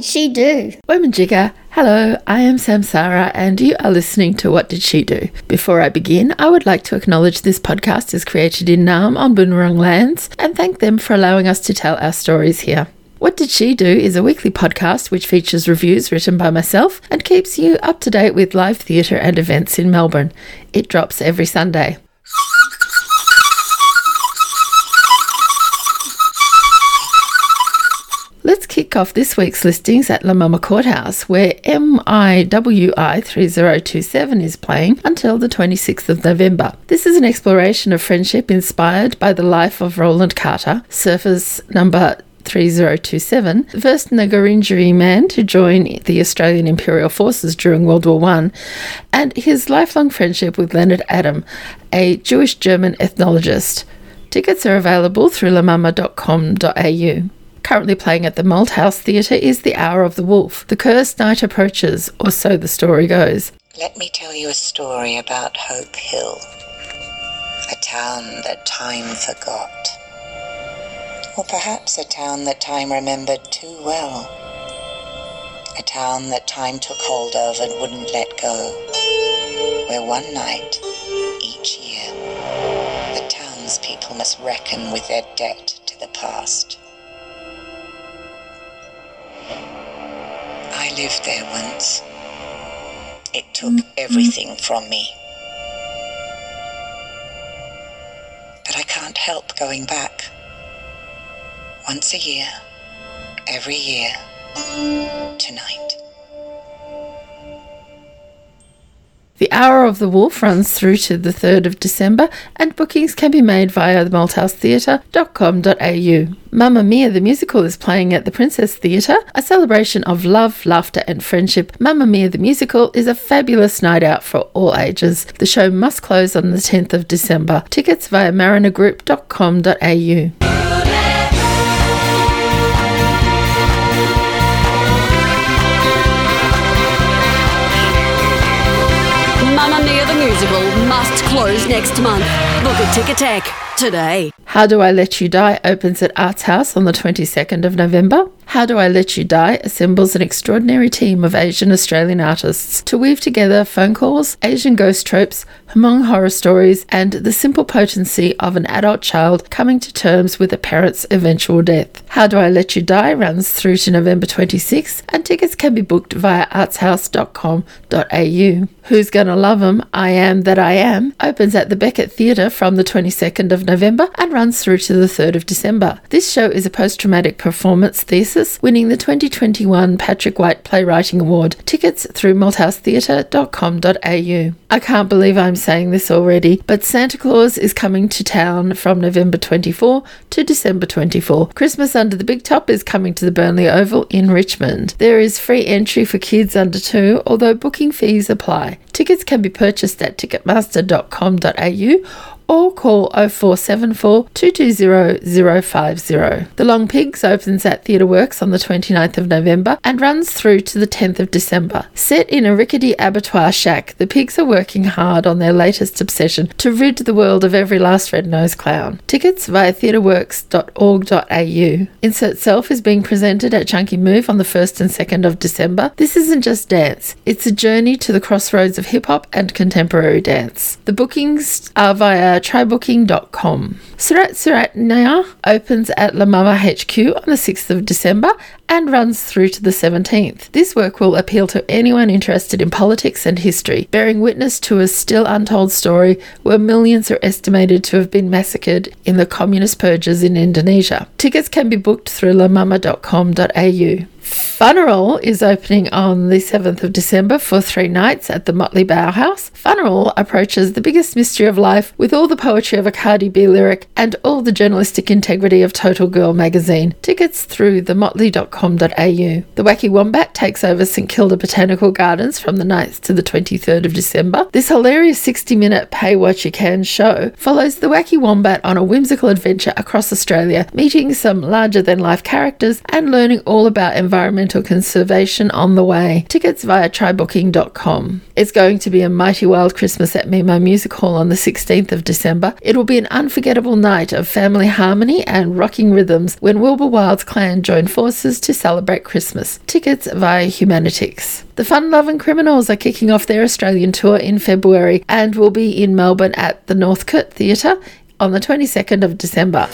did she do? Womanjigger, hello, I am Samsara and you are listening to What Did She Do? Before I begin, I would like to acknowledge this podcast is created in Nam on Bunurong lands and thank them for allowing us to tell our stories here. What Did She Do is a weekly podcast which features reviews written by myself and keeps you up to date with live theatre and events in Melbourne. It drops every Sunday. Let's kick off this week's listings at Lamama Courthouse, where MIWI 3027 is playing until the 26th of November. This is an exploration of friendship inspired by the life of Roland Carter, Service number 3027, the first Ngarrindjeri man to join the Australian Imperial Forces during World War I, and his lifelong friendship with Leonard Adam, a Jewish-German ethnologist. Tickets are available through lamama.com.au. Currently playing at the Malthouse Theatre is The Hour of the Wolf. The Cursed Night approaches, or so the story goes. Let me tell you a story about Hope Hill, a town that time forgot. Or perhaps a town that time remembered too well. A town that time took hold of and wouldn't let go. Where one night, each year, the townspeople must reckon with their debt to the past. I lived there once. It took everything from me. But I can't help going back. Once a year, every year, tonight. The Hour of the Wolf runs through to the 3rd of December and bookings can be made via the malthouse.com.au. Mamma Mia! The Musical is playing at the Princess Theatre, a celebration of love, laughter and friendship. Mamma Mia! The Musical is a fabulous night out for all ages. The show must close on the 10th of December. Tickets via marinergroup.com.au. Must close next month. Book a Ticketek today. How Do I Let You Die opens at Arts House on the 22nd of November. How Do I Let You Die assembles an extraordinary team of Asian Australian artists to weave together phone calls, Asian ghost tropes, Hmong horror stories, and the simple potency of an adult child coming to terms with a parent's eventual death. How Do I Let You Die runs through to November 26th, and tickets can be booked via artshouse.com.au. Who's Gonna Love 'Em I Am That I Am opens at the Beckett Theatre from the 22nd of November and runs through to the 3rd of December. This show is a post-traumatic performance thesis winning the 2021 Patrick White Playwriting Award. Tickets through malthouse.com.au. I can't believe I'm saying this already, but Santa Claus is coming to town from November 24 to December 24. Christmas Under the Big Top is coming to the Burnley Oval in Richmond. There is free entry for kids under 2, although booking fees apply. Tickets can be purchased at ticketmaster.com.au or call 0474 220 050. The Long Pigs opens at Theatre Works on the 29th of November and runs through to the 10th of December. Set in a rickety abattoir shack, the pigs are working hard on their latest obsession to rid the world of every last red-nosed clown. Tickets via theatreworks.org.au. Insert Self is being presented at Chunky Move on the 1st and 2nd of December. This isn't just dance, it's a journey to the crossroads of hip-hop and contemporary dance. The bookings are via trybooking.com. Surat Surat Naya opens at Lamama HQ on the 6th of December and runs through to the 17th. This work will appeal to anyone interested in politics and history, bearing witness to a still untold story where millions are estimated to have been massacred in the communist purges in Indonesia. Tickets can be booked through lamama.com.au. Funeral is opening on the 7th of December for 3 nights at the Motley Bauhaus. Funeral approaches the biggest mystery of life with all the poetry of a Cardi B lyric and all the journalistic integrity of Total Girl magazine. Tickets through themotley.com.au. The Wacky Wombat takes over St Kilda Botanical Gardens from the 9th to the 23rd of December. This hilarious 60-minute pay-what-you-can show follows the Wacky Wombat on a whimsical adventure across Australia, meeting some larger-than-life characters and learning all about environmental environmental conservation on the way. Tickets via trybooking.com. It's going to be a mighty wild Christmas at Mimo Music Hall on the 16th of December. It will be an unforgettable night of family harmony and rocking rhythms when Wilbur Wilde's clan join forces to celebrate Christmas. Tickets via Humanitix. The Fun Lovin' Criminals are kicking off their Australian tour in February and will be in Melbourne at the Northcote Theatre on the 22nd of December.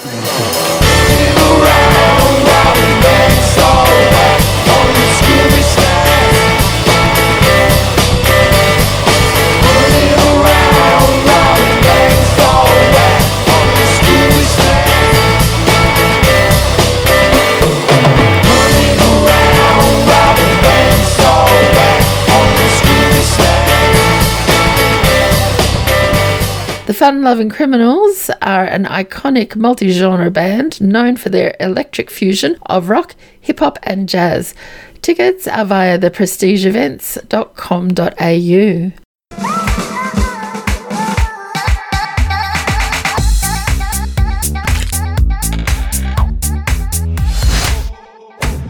The Fun Lovin' Criminals are an iconic multi-genre band known for their electric fusion of rock, hip-hop and jazz. Tickets are via theprestigeevents.com.au.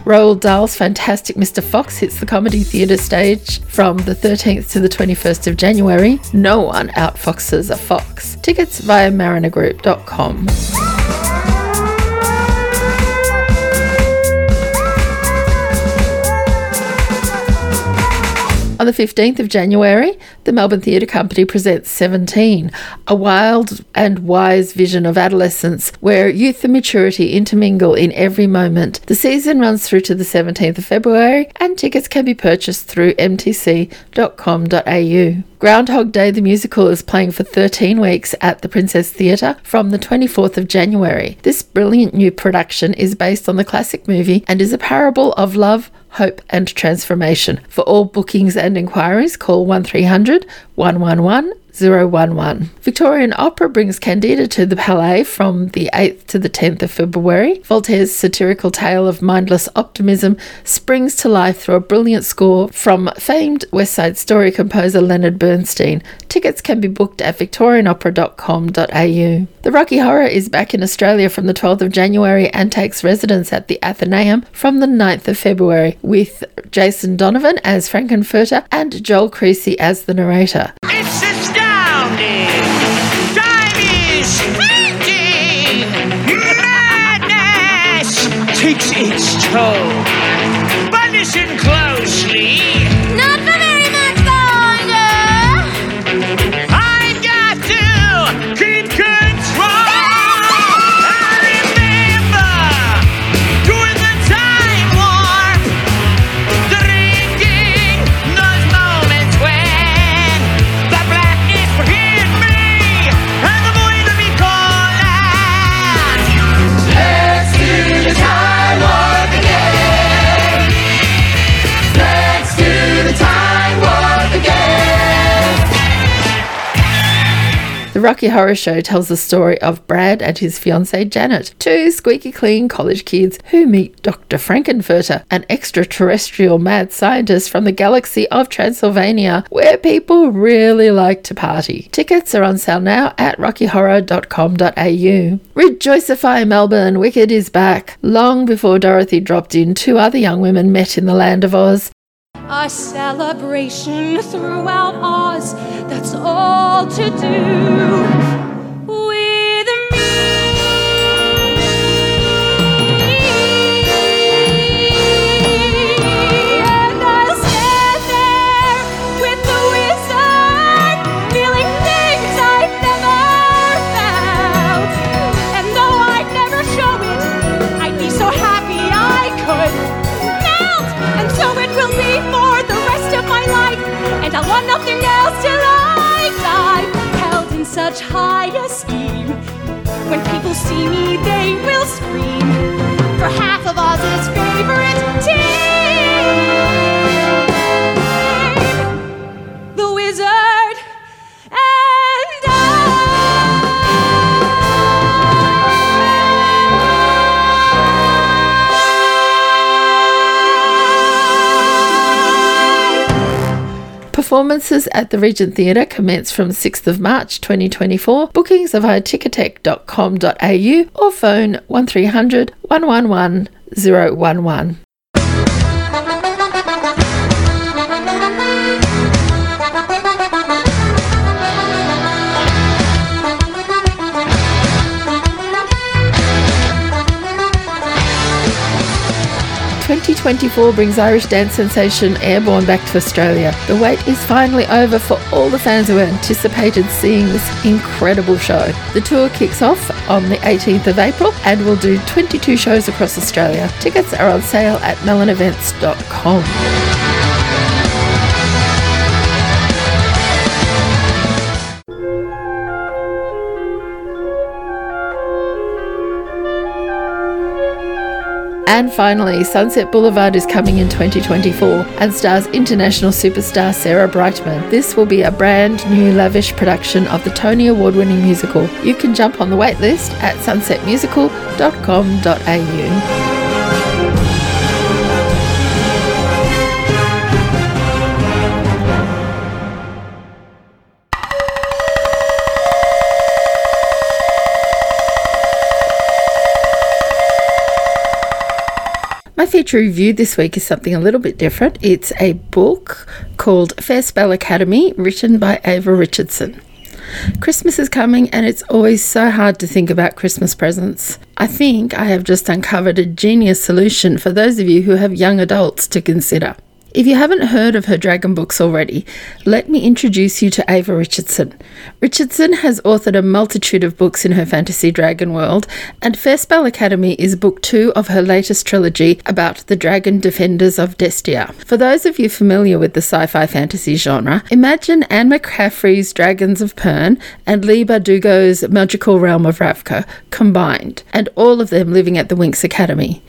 Roald Dahl's Fantastic Mr. Fox hits the Comedy Theatre stage from the 13th to the 21st of January. No one outfoxes a fox. Tickets via marinergroup.com. On the 15th of January, the Melbourne Theatre Company presents 17, a wild and wise vision of adolescence where youth and maturity intermingle in every moment. The season runs through to the 17th of February and tickets can be purchased through mtc.com.au. Groundhog Day the Musical is playing for 13 weeks at the Princess Theatre from the 24th of January. This brilliant new production is based on the classic movie and is a parable of love, hope and transformation. For all bookings and inquiries, call 1300 111 011. Victorian Opera brings Candida to the Palais from the 8th to the 10th of February. Voltaire's satirical tale of mindless optimism springs to life through a brilliant score from famed West Side Story composer Leonard Bernstein. Tickets can be booked at victorianopera.com.au. The Rocky Horror is back in Australia from the 12th of January and takes residence at the Athenaeum from the 9th of February with Jason Donovan as Frank-N-Furter and Joel Creasy as the narrator. Takes its toll. But listen closely. Not for very much longer. I've got to keep control. And remember, during the time warp, drinking those moments when the blackness will hit me and the void will be called out. Let's do the time. The Rocky Horror Show tells the story of Brad and his fiancée Janet, two squeaky clean college kids who meet Dr. Frank-N-Furter, an extraterrestrial mad scientist from the galaxy of Transylvania, where people really like to party. Tickets are on sale now at rockyhorror.com.au. Rejoicify Melbourne, Wicked is back. Long before Dorothy dropped in, two other young women met in the Land of Oz. A celebration throughout Oz, that's all to do with me. And I stand there with the wizard, feeling things I've never felt. And though I'd never show it, I'd be so happy I could. And so it will be for the rest of my life, and I want nothing else till I die. Held in such high esteem, when people see me they will scream for half of Oz's favorite team, the Wizard and Performances at the Regent Theatre commence from 6th of March 2024. Bookings are via ticketek.com.au or phone 1300 111 011. 2024 brings Irish dance sensation Airborne back to Australia. The wait is finally over for all the fans who anticipated seeing this incredible show. The tour kicks off on the 18th of April and will do 22 shows across Australia. Tickets are on sale at melonevents.com. And finally, Sunset Boulevard is coming in 2024 and stars international superstar Sarah Brightman. This will be a brand new lavish production of the Tony Award-winning musical. You can jump on the waitlist at sunsetmusical.com.au. My theatre review this week is something a little bit different. It's a book called Fair Spell Academy, written by Ava Richardson. Christmas is coming and it's always so hard to think about Christmas presents. I think I have just uncovered a genius solution for those of you who have young adults to consider. If you haven't heard of her Dragon books already, let me introduce you to Ava Richardson. Richardson has authored a multitude of books in her fantasy dragon world, and Fair Spell Academy is book 2 of her latest trilogy about the dragon defenders of Destia. For those of you familiar with the sci-fi fantasy genre, imagine Anne McCaffrey's Dragons of Pern and Leigh Bardugo's Magical Realm of Ravka combined, and all of them living at the Winx Academy.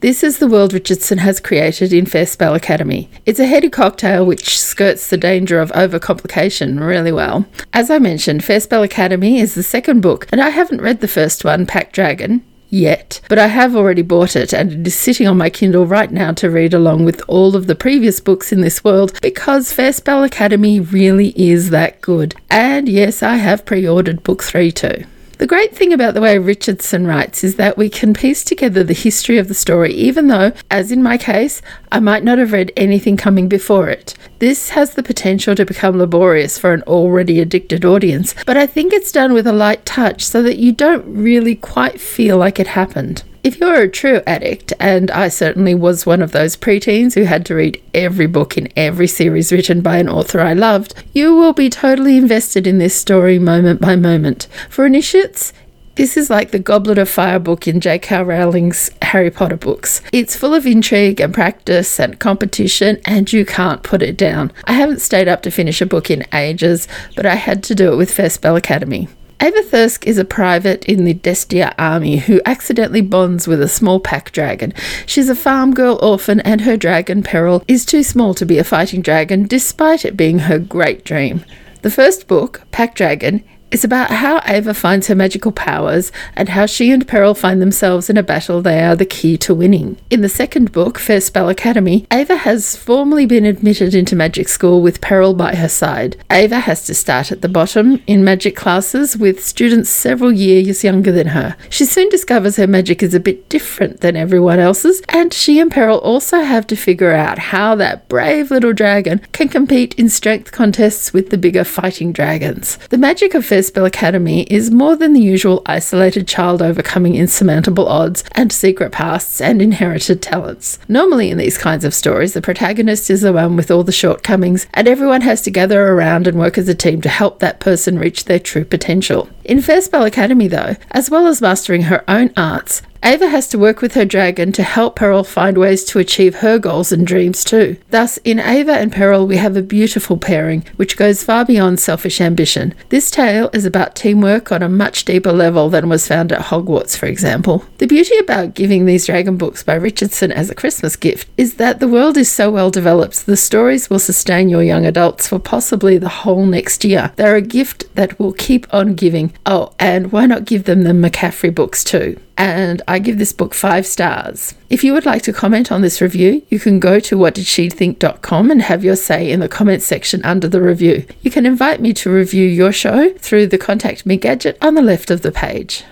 This is the world Richardson has created in Fair Spell Academy. It's a heady cocktail which skirts the danger of overcomplication really well. As I mentioned, Fair Spell Academy is the second book, and I haven't read the first one, Packed Dragon, yet, but I have already bought it, and it is sitting on my Kindle right now to read along with all of the previous books in this world, because Fair Spell Academy really is that good. And yes, I have pre-ordered book 3 too. The great thing about the way Richardson writes is that we can piece together the history of the story, even though, as in my case, I might not have read anything coming before it. This has the potential to become laborious for an already addicted audience, but I think it's done with a light touch so that you don't really quite feel like it happened. If you're a true addict, and I certainly was one of those preteens who had to read every book in every series written by an author I loved, you will be totally invested in this story moment by moment. For initiates, this is like the Goblet of Fire book in J.K. Rowling's Harry Potter books. It's full of intrigue and practice and competition, and you can't put it down. I haven't stayed up to finish a book in ages, but I had to do it with Fair Spell Academy. Ava Thirsk is a private in the Destia army who accidentally bonds with a small pack dragon. She's a farm girl orphan, and her dragon Peril is too small to be a fighting dragon, despite it being her great dream. The first book, Pack Dragon, is about how Ava finds her magical powers and how she and Peril find themselves in a battle they are the key to winning. In the second book, Fair Spell Academy, Ava has formally been admitted into magic school with Peril by her side. Ava has to start at the bottom in magic classes with students several years younger than her. She soon discovers her magic is a bit different than everyone else's, and she and Peril also have to figure out how that brave little dragon can compete in strength contests with the bigger fighting dragons. The magic of Fair Spell Academy is more than the usual isolated child overcoming insurmountable odds and secret pasts and inherited talents. Normally in these kinds of stories, the protagonist is the one with all the shortcomings, and everyone has to gather around and work as a team to help that person reach their true potential. In Fair Spell Academy though, as well as mastering her own arts, Ava has to work with her dragon to help Peril find ways to achieve her goals and dreams too. Thus, in Ava and Peril we have a beautiful pairing, which goes far beyond selfish ambition. This tale is about teamwork on a much deeper level than was found at Hogwarts, for example. The beauty about giving these dragon books by Richardson as a Christmas gift is that the world is so well developed, the stories will sustain your young adults for possibly the whole next year. They're a gift that will keep on giving. Oh, and why not give them the McCaffrey books too? And I give this book 5 stars. If you would like to comment on this review, you can go to whatdidshethink.com and have your say in the comments section under the review. You can invite me to review your show through the Contact Me gadget on the left of the page.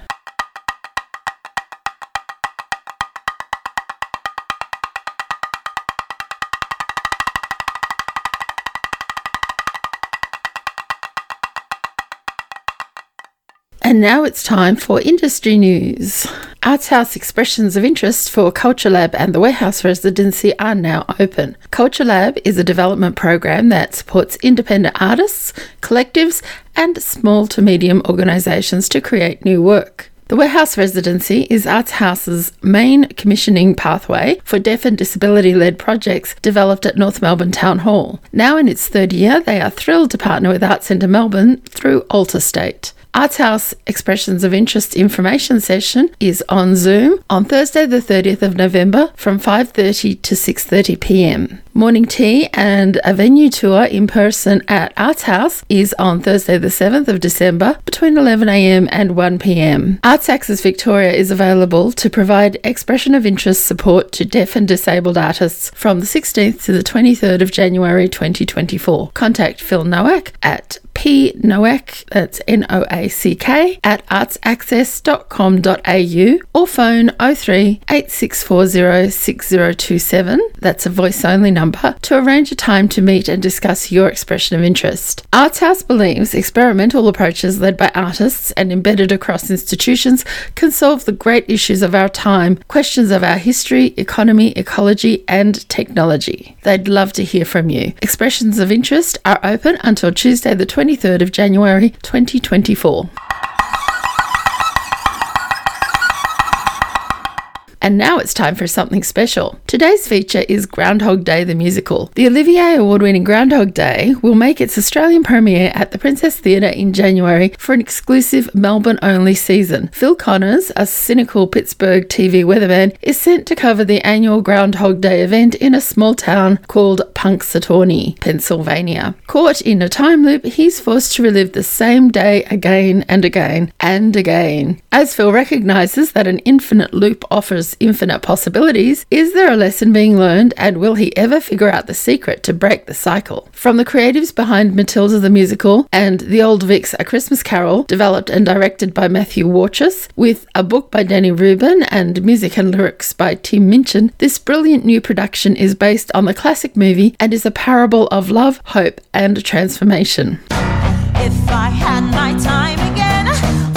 And now it's time for industry news. Arts House expressions of interest for Culture Lab and the Warehouse Residency are now open. Culture Lab is a development program that supports independent artists, collectives, and small to medium organisations to create new work. The Warehouse Residency is Arts House's main commissioning pathway for deaf and disability-led projects developed at North Melbourne Town Hall. Now in its third year, they are thrilled to partner with Arts Centre Melbourne through Alter State. Arts House Expressions of Interest information session is on Zoom on Thursday the 30th of November from 5:30 to 6:30 p.m. Morning tea and a venue tour in person at Arts House is on Thursday the 7th of December between 11 a.m. and 1 p.m. Arts Access Victoria is available to provide expression of interest support to deaf and disabled artists from the 16th to the 23rd of January 2024. Contact Phil Nowak at pnoack, that's N-O-A-C-K, at artsaccess.com.au or phone 03 8640 6027, that's a voice-only number, to arrange a time to meet and discuss your expression of interest. Arts House believes experimental approaches led by artists and embedded across institutions can solve the great issues of our time, questions of our history, economy, ecology and technology. They'd love to hear from you. Expressions of interest are open until Tuesday the 23rd of January 2024. And now it's time for something special. Today's feature is Groundhog Day the Musical. The Olivier Award-winning Groundhog Day will make its Australian premiere at the Princess Theatre in January for an exclusive Melbourne-only season. Phil Connors, a cynical Pittsburgh TV weatherman, is sent to cover the annual Groundhog Day event in a small town called Punxsutawney, Pennsylvania. Caught in a time loop, he's forced to relive the same day again and again and again. As Phil recognises that an infinite loop offers infinite possibilities, is there a lesson being learned, and will he ever figure out the secret to break the cycle? From the creatives behind Matilda the Musical and The Old Vic's A Christmas Carol, developed and directed by Matthew Warchus, with a book by Danny Rubin and music and lyrics by Tim Minchin, this brilliant new production is based on the classic movie and is a parable of love, hope and transformation. If I had my time again,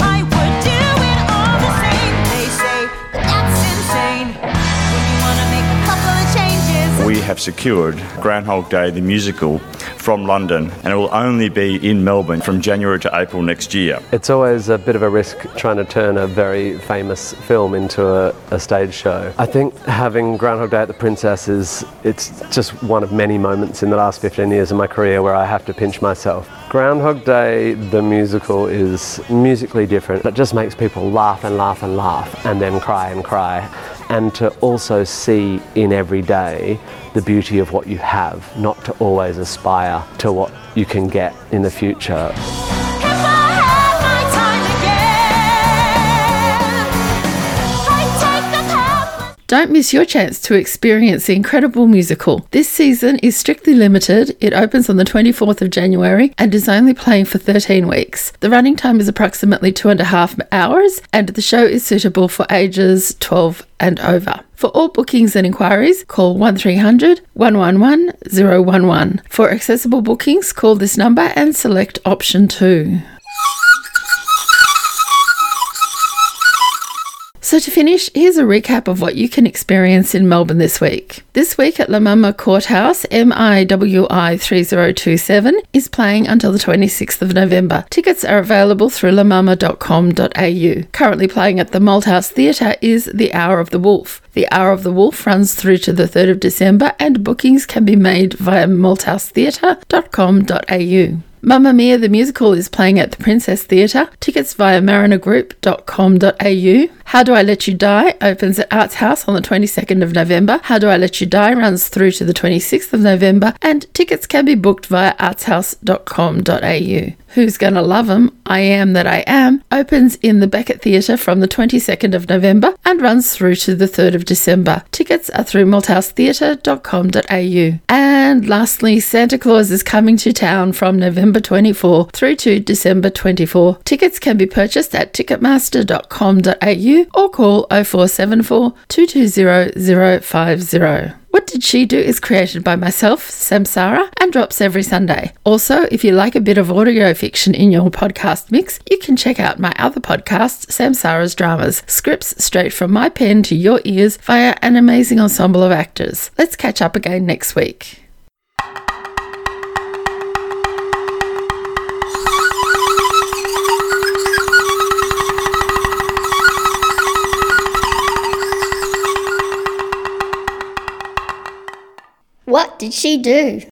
I would do it all the same, they say. We have secured Groundhog Day the Musical from London, and it will only be in Melbourne from January to April next year. It's always a bit of a risk trying to turn a very famous film into a stage show. I think having Groundhog Day at the Princess it's just one of many moments in the last 15 years of my career where I have to pinch myself. Groundhog Day the Musical is musically different. It just makes people laugh and laugh and laugh and then cry and cry. And to also see in every day the beauty of what you have, not to always aspire to what you can get in the future. Don't miss your chance to experience the incredible musical. This season is strictly limited. It opens on the 24th of January and is only playing for 13 weeks. The running time is approximately 2.5 hours, and the show is suitable for ages 12 and over. For all bookings and inquiries, call 1300 111 011. For accessible bookings, call this number and select option 2. So to finish, here's a recap of what you can experience in Melbourne this week. This week at Lamama Courthouse, MIWI 3027 is playing until the 26th of November. Tickets are available through lamama.com.au. Currently playing at the Malthouse Theatre is The Hour of the Wolf. The Hour of the Wolf runs through to the 3rd of December and bookings can be made via malthousetheatre.com.au. Mamma Mia! The Musical is playing at the Princess Theatre. Tickets via marinergroup.com.au. How Do I Let You Die opens at Arts House on the 22nd of November. How Do I Let You Die runs through to the 26th of November and tickets can be booked via artshouse.com.au. Who's Gonna Love 'Em I Am That I Am opens in the Beckett Theatre from the 22nd of November and runs through to the 3rd of December. Tickets are through malthousetheatre.com.au. And lastly, Santa Claus is coming to town from November 24 through to December 24. Tickets can be purchased at ticketmaster.com.au or call 0474 220 050. What Did She Do is created by myself, Samsara, and drops every Sunday. Also, if you like a bit of audio fiction in your podcast mix, you can check out my other podcast, Samsara's Dramas, scripts straight from my pen to your ears via an amazing ensemble of actors. Let's catch up again next week. What did she do?